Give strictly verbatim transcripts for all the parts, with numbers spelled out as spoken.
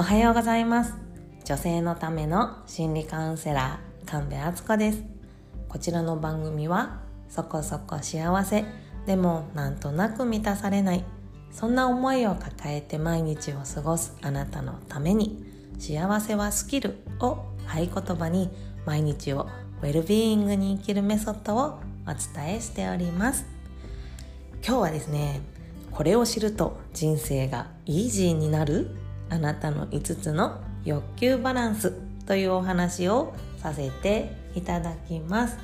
おはようございます。女性のための心理カウンセラー神戸敦子です。こちらの番組はそこそこ幸せでもなんとなく満たされない、そんな思いを抱えて毎日を過ごすあなたのために、幸せはスキルを合言葉に毎日をウェルビーイングに生きるメソッドをお伝えしております。今日はですね、これを知ると人生がイージーになるあなたのいつつの欲求バランスというお話をさせていただきます。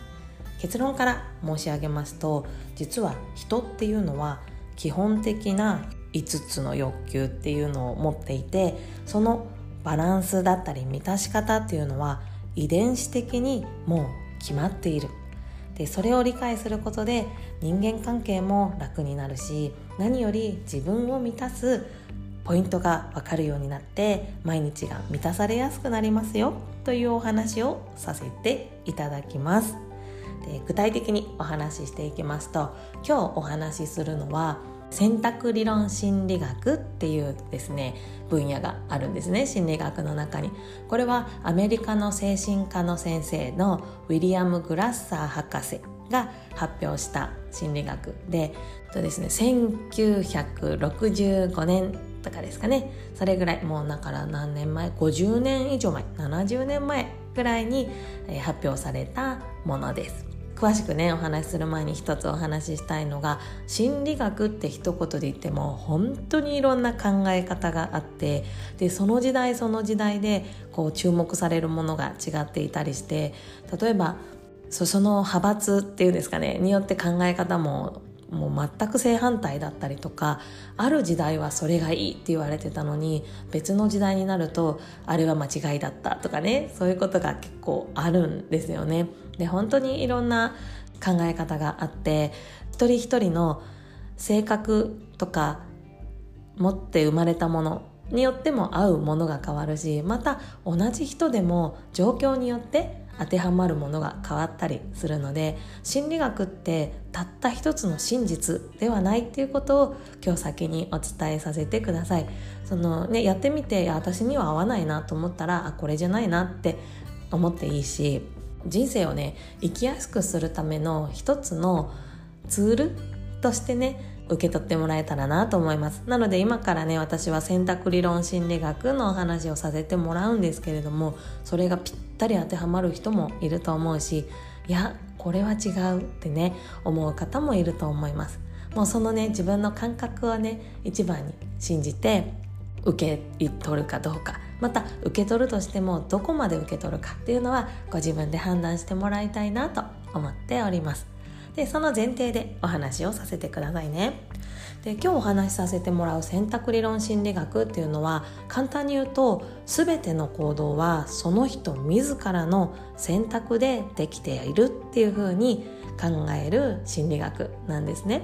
結論から申し上げますと、実は人っていうのは基本的ないつつの欲求っていうのを持っていて、そのバランスだったり満たし方っていうのは遺伝子的にもう決まっている。で、それを理解することで人間関係も楽になるし、何より自分を満たすポイントが分かるようになって毎日が満たされやすくなりますよというお話をさせていただきます。で、具体的にお話ししていきますと、今日お話しするのは選択理論心理学っていうですね分野があるんですね、心理学の中に。これはアメリカの精神科の先生のウィリアム・グラッサー博士が発表した心理学で、とですね、せんきゅうひゃくろくじゅうごねんとかですかね、それぐらい、もうだから何年前、ごじゅうねんいじょうまえ、ななじゅうねんまえぐらいに発表されたものです。詳しくねお話しする前に一つお話ししたいのが、心理学って一言で言っても本当にいろんな考え方があって、でその時代その時代でこう注目されるものが違っていたりして、例えばそ, その派閥っていうんですかねによって考え方ももう全く正反対だったりとか、ある時代はそれがいいって言われてたのに別の時代になるとあれは間違いだったとかね、そういうことが結構あるんですよね。で、本当にいろんな考え方があって、一人一人の性格とか持って生まれたものによっても合うものが変わるし、また同じ人でも状況によって当てはまるものが変わったりするので、心理学ってたった一つの真実ではないっていうことを今日先にお伝えさせてください。そのね、やってみて私には合わないなと思ったら、あ、これじゃないなって思っていいし、人生をね生きやすくするための一つのツールとしてね受け取ってもらえたらなと思います。なので今からね、私は選択理論心理学のお話をさせてもらうんですけれども、それがぴったり当てはまる人もいると思うし、いやこれは違うってね思う方もいると思います。もうそのね自分の感覚をね一番に信じて受け取るかどうか、また受け取るとしてもどこまで受け取るかっていうのはご自分で判断してもらいたいなと思っております。で、その前提でお話をさせてくださいね。で、今日お話しさせてもらう選択理論心理学っていうのは、簡単に言うと全ての行動はその人自らの選択でできているっていう風に考える心理学なんですね。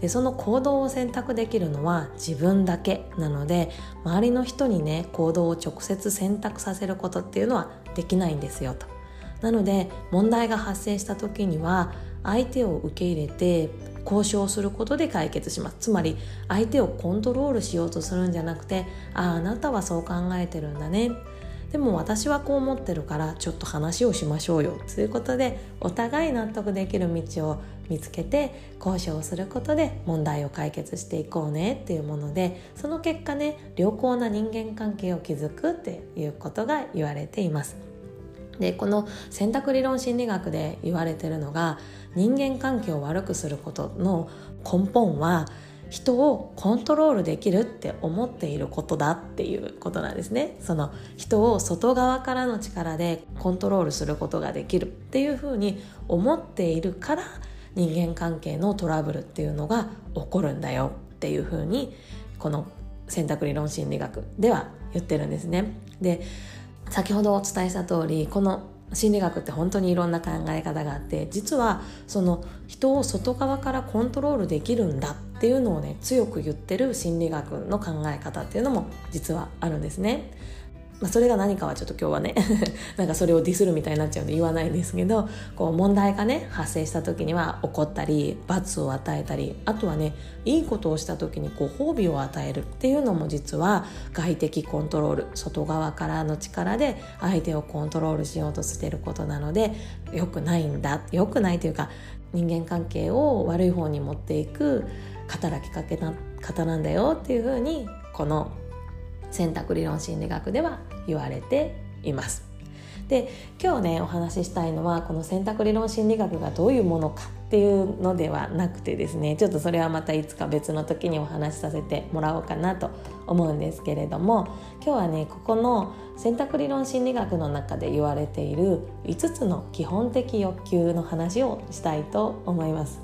で、その行動を選択できるのは自分だけなので、周りの人にね行動を直接選択させることっていうのはできないんですよと。なので問題が発生した時には相手を受け入れて交渉することで解決します。つまり相手をコントロールしようとするんじゃなくて、ああ、あなたはそう考えてるんだね、でも私はこう思ってるからちょっと話をしましょうよということで、お互い納得できる道を見つけて交渉することで問題を解決していこうねっていうもので、その結果ね良好な人間関係を築くっていうことが言われています。で、この選択理論心理学で言われているのが、人間関係を悪くすることの根本は人をコントロールできるって思っていることだっていうことなんですね。その人を外側からの力でコントロールすることができるっていうふうに思っているから、人間関係のトラブルっていうのが起こるんだよっていうふうに、この選択理論心理学では言ってるんですね。で、先ほどお伝えした通り、この心理学って本当にいろんな考え方があって、実はその人を外側からコントロールできるんだっていうのをね強く言ってる心理学の考え方っていうのも実はあるんですね。まあ、それが何かはちょっと今日はねなんかそれをディスるみたいになっちゃうんで言わないんですけど、こう問題がね発生した時には怒ったり罰を与えたり、あとはねいいことをした時にご褒美を与えるっていうのも実は外的コントロール、外側からの力で相手をコントロールしようとしていることなので良くないんだ、良くないというか人間関係を悪い方に持っていく働きかけな方なんだよっていうふうにこの選択理論心理学では言われています。で、今日ねお話ししたいのはこの選択理論心理学がどういうものかっていうのではなくてですね、ちょっとそれはまたいつか別の時にお話しさせてもらおうかなと思うんですけれども、今日はねここの選択理論心理学の中で言われているいつつの基本的欲求の話をしたいと思います。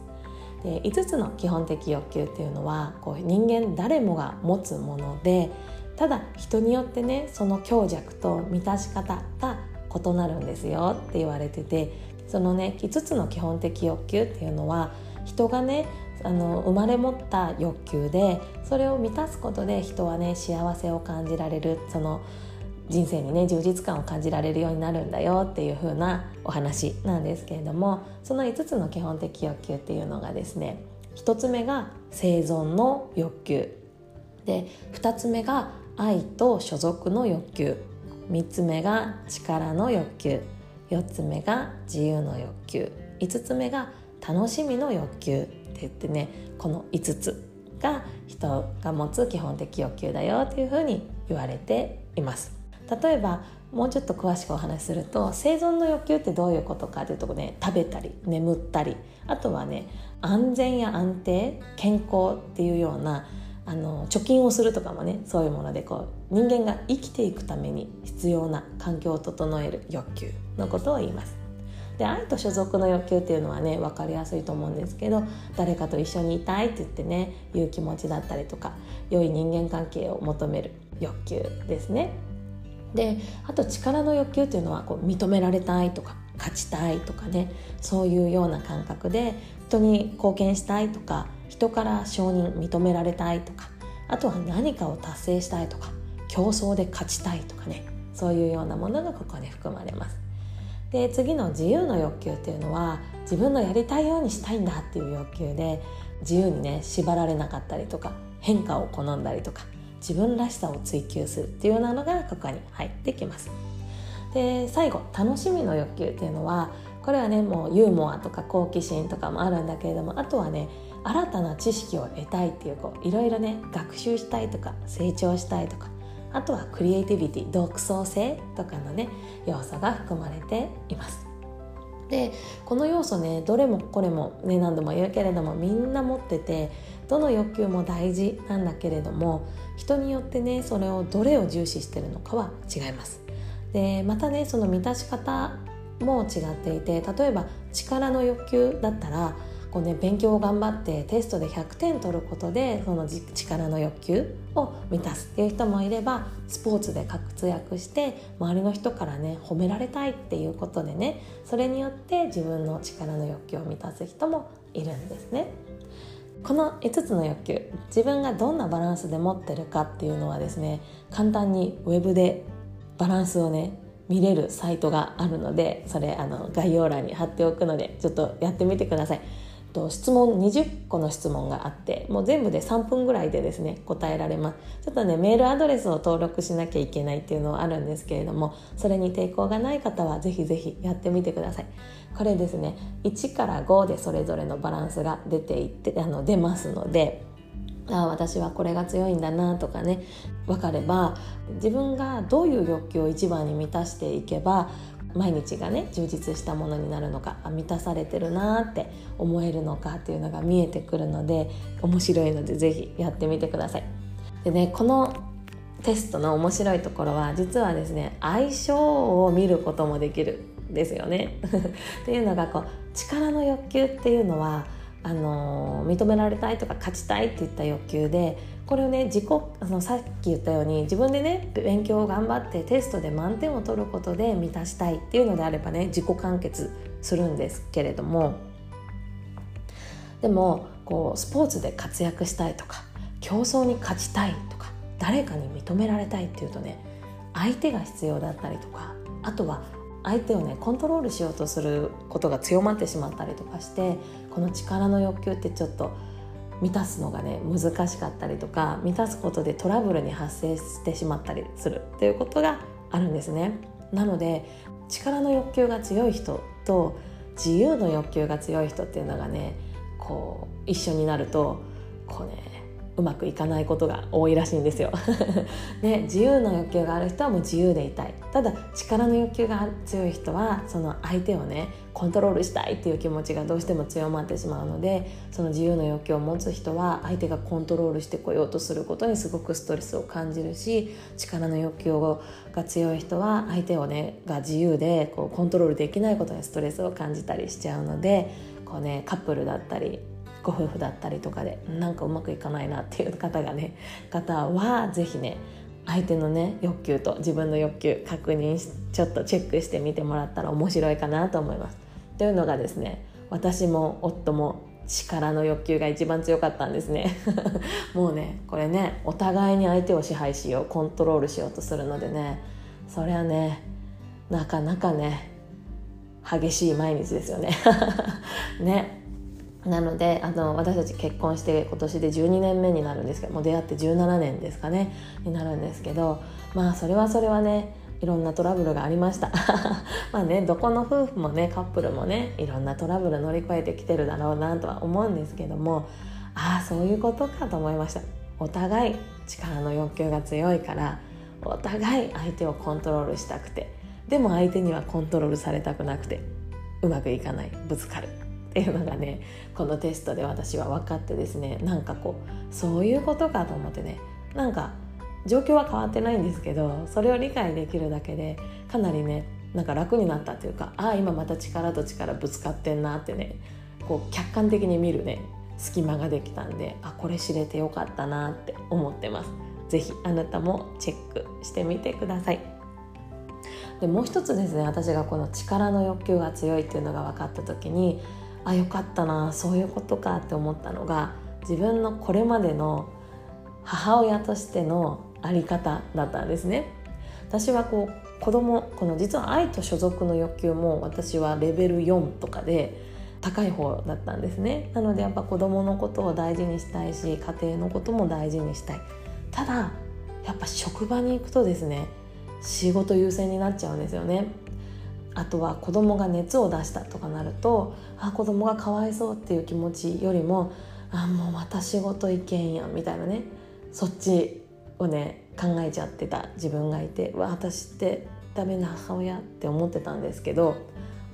で、いつつの基本的欲求っていうのはこう人間誰もが持つもので、ただ人によってねその強弱と満たし方が異なるんですよって言われてて、そのねいつつの基本的欲求っていうのは人がねあの生まれ持った欲求で、それを満たすことで人はね幸せを感じられる、その人生にね充実感を感じられるようになるんだよっていう風なお話なんですけれども、そのいつつの基本的欲求っていうのがですね、ひとつめが生存の欲求で、ふたつめが愛と所属の欲求、みっつめが力の欲求、よっつめが自由の欲求、いつつめが楽しみの欲求って言ってね、このいつつが人が持つ基本的欲求だよっていうふうに言われています。例えばもうちょっと詳しくお話しすると、生存の欲求ってどういうことかというとね、食べたり眠ったり、あとはね安全や安定、健康っていうようなあの貯金をするとかもね、そういうものでこう人間が生きていくために必要な環境を整える欲求のことを言います。で、愛と所属の欲求っていうのはね分かりやすいと思うんですけど、誰かと一緒にいたいって言ってねいう気持ちだったりとか、良い人間関係を求める欲求ですね。で、あと力の欲求っていうのはこう認められたいとか勝ちたいとかね、そういうような感覚で人に貢献したいとか、人から承認認められたいとか、あとは何かを達成したいとか、競争で勝ちたいとかね、そういうようなものがここに含まれます。で、次の自由の欲求っていうのは自分のやりたいようにしたいんだっていう欲求で、自由にね縛られなかったりとか、変化を好んだりとか、自分らしさを追求するっていうようなのがここに入ってきます。で、最後楽しみの欲求っていうのは、これはねもうユーモアとか好奇心とかもあるんだけれども、あとはね新たな知識を得たいっていう、こういろいろね学習したいとか成長したいとか、あとはクリエイティビティ、独創性とかのね要素が含まれています。で、この要素ねどれもこれもね何度も言うけれどもみんな持ってて、どの欲求も大事なんだけれども、人によってねそれをどれを重視してるのかは違います。で、またねその満たし方も違っていて、例えば力の欲求だったらこうね、勉強を頑張ってテストでひゃくてん取ることでその力の欲求を満たすっていう人もいれば、スポーツで活躍して周りの人からね褒められたいっていうことでね、それによって自分の力の欲求を満たす人もいるんですね。このいつつの欲求、自分がどんなバランスで持ってるかっていうのはですね、簡単にウェブでバランスをね見れるサイトがあるので、それあの概要欄に貼っておくのでちょっとやってみてください。質問にじゅっこの質問があって、もう全部でさんぷんぐらいでですね答えられます。ちょっとねメールアドレスを登録しなきゃいけないっていうのはあるんですけれども、それに抵抗がない方はぜひぜひやってみてください。これですねいちからごでそれぞれのバランスが出ていってあの出ますので、ああ私はこれが強いんだなとかね分かれば、自分がどういう欲求を一番に満たしていけば毎日がね充実したものになるのか、満たされてるなって思えるのかっていうのが見えてくるので、面白いのでぜひやってみてください。でね、このテストの面白いところは実はですね、相性を見ることもできるんですよねっていうのが、こう力の欲求っていうのはあの認められたいとか勝ちたいっていった欲求で、これをね自己あのさっき言ったように自分でね勉強を頑張ってテストで満点を取ることで満たしたいっていうのであればね自己完結するんですけれども、でもこうスポーツで活躍したいとか競争に勝ちたいとか誰かに認められたいっていうとね、相手が必要だったりとか、あとは相手をねコントロールしようとすることが強まってしまったりとかして、この力の欲求ってちょっと満たすのがね難しかったりとか、満たすことでトラブルに発生してしまったりするっていうことがあるんですね。なので力の欲求が強い人と自由の欲求が強い人っていうのがねこう一緒になるとこうねうまくいかないことが多いらしいんですよで、自由の欲求がある人はもう自由でいたい、ただ力の欲求が強い人はその相手をねコントロールしたいっていう気持ちがどうしても強まってしまうので、その自由の欲求を持つ人は相手がコントロールしてこようとすることにすごくストレスを感じるし、力の欲求が強い人は相手をねが自由でこうコントロールできないことにストレスを感じたりしちゃうので、こうねカップルだったりご夫婦だったりとかでなんかうまくいかないなっていう方がね方はぜひね相手のね欲求と自分の欲求確認しちょっとチェックしてみてもらったら面白いかなと思います。というのがですね、私も夫も力の欲求が一番強かったんですねもうねこれねお互いに相手を支配しようコントロールしようとするのでね、それはねなかなかね激しい毎日ですよねね。なのであの私たち結婚して今年でじゅうにねんめになるんですけど、もう出会ってじゅうななねんですかねになるんですけど、まあそれはそれはねいろんなトラブルがありましたまあねどこの夫婦もねカップルもねいろんなトラブル乗り越えてきてるだろうなとは思うんですけども、ああそういうことかと思いました。お互い力の欲求が強いからお互い相手をコントロールしたくて、でも相手にはコントロールされたくなくてうまくいかない、ぶつかるっていうのがねこのテストで私は分かってですね、なんかこうそういうことかと思ってね、なんか状況は変わってないんですけどそれを理解できるだけでかなりねなんか楽になったというか、ああ今また力と力ぶつかってんなってねこう客観的に見るね隙間ができたんで、あこれ知れてよかったなって思ってます。ぜひあなたもチェックしてみてください。でもう一つですね、私がこの力の欲求が強いっていうのが分かった時に、あよかったなそういうことかって思ったのが、自分のこれまでの母親としての在り方だったんですね。私はこう子供この実は愛と所属の欲求も私はレベルよんとかで高い方だったんですね。なのでやっぱ子供のことを大事にしたいし家庭のことも大事にしたい。ただやっぱ職場に行くとですね仕事優先になっちゃうんですよね。あとは子供が熱を出したとかなると、あ子供がかわいそうっていう気持ちよりも、あもうまた仕事行けんやんみたいなね、そっちをね考えちゃってた自分がいて、わ私ってダメな母親って思ってたんですけど、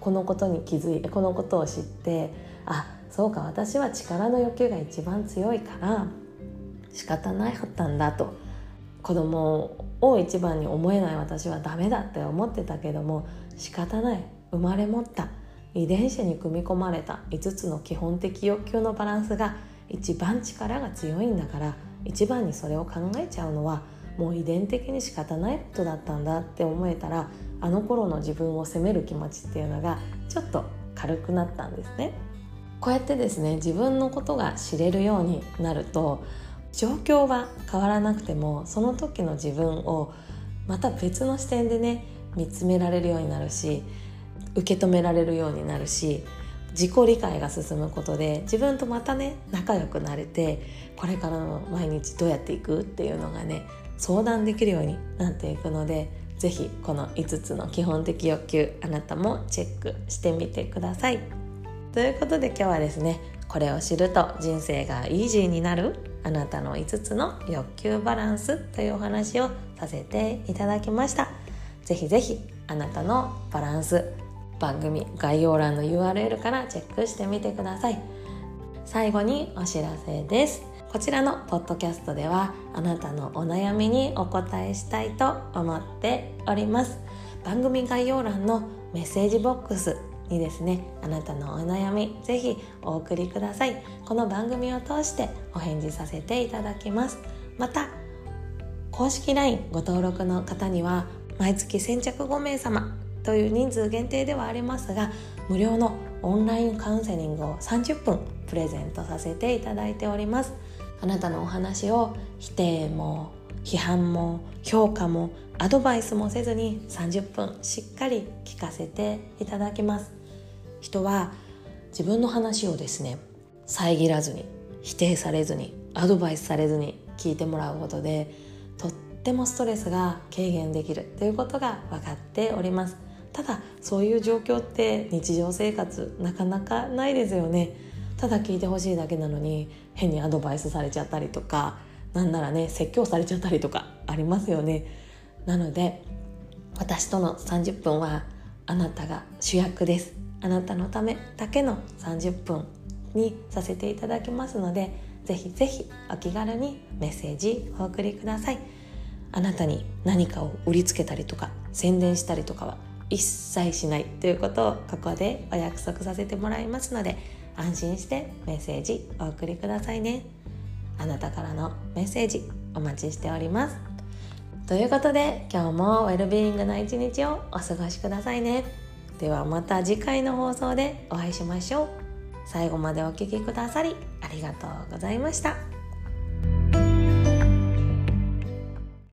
このことに気づいてこのことを知って、あそうか私は力の欲求が一番強いから仕方ないかったんだと、子供をを一番に思えない私はダメだって思ってたけども、仕方ない、生まれ持った遺伝子に組み込まれたいつつの基本的欲求のバランスが一番力が強いんだから、一番にそれを考えちゃうのはもう遺伝的に仕方ないことだったんだって思えたら、あの頃の自分を責める気持ちっていうのがちょっと軽くなったんですね。こうやってですね自分のことが知れるようになると、状況は変わらなくてもその時の自分をまた別の視点でね見つめられるようになるし、受け止められるようになるし、自己理解が進むことで自分とまたね仲良くなれて、これからの毎日どうやっていくっていうのがね相談できるようになっていくので、ぜひこのいつつの基本的欲求あなたもチェックしてみてください。ということで今日はですね、これを知ると人生がイージーになるあなたのいつつの欲求バランスというお話をさせていただきました。ぜひぜひあなたのバランス、番組概要欄の ユーアールエル からチェックしてみてください。最後にお知らせです。こちらのポッドキャストではあなたのお悩みにお答えしたいと思っております。番組概要欄のメッセージボックスにですね、あなたのお悩みぜひお送りください。この番組を通してお返事させていただきます。また公式 ライン ご登録の方には毎月先着ごめいさまという人数限定ではありますが、無料のオンラインカウンセリングをさんじゅっぷんプレゼントさせていただいております。あなたのお話を否定も批判も評価もアドバイスもせずにさんじゅっぷんしっかり聞かせていただきます。人は自分の話をですね、遮らずに、否定されずに、アドバイスされずに聞いてもらうことで、とってもストレスが軽減できるということが分かっております。ただそういう状況って日常生活なかなかないですよね。ただ聞いてほしいだけなのに変にアドバイスされちゃったりとか、なんならね、説教されちゃったりとかありますよね。なので私とのさんじゅっぷんはあなたが主役です。あなたのためだけのさんじゅっぷんにさせていただきますので、ぜひぜひお気軽にメッセージお送りください。あなたに何かを売りつけたりとか宣伝したりとかは一切しないということをここでお約束させてもらいますので、安心してメッセージお送りくださいね。あなたからのメッセージお待ちしております。ということで今日もウェルビーイングな一日をお過ごしくださいね。ではまた次回の放送でお会いしましょう。最後までお聞きくださりありがとうございました。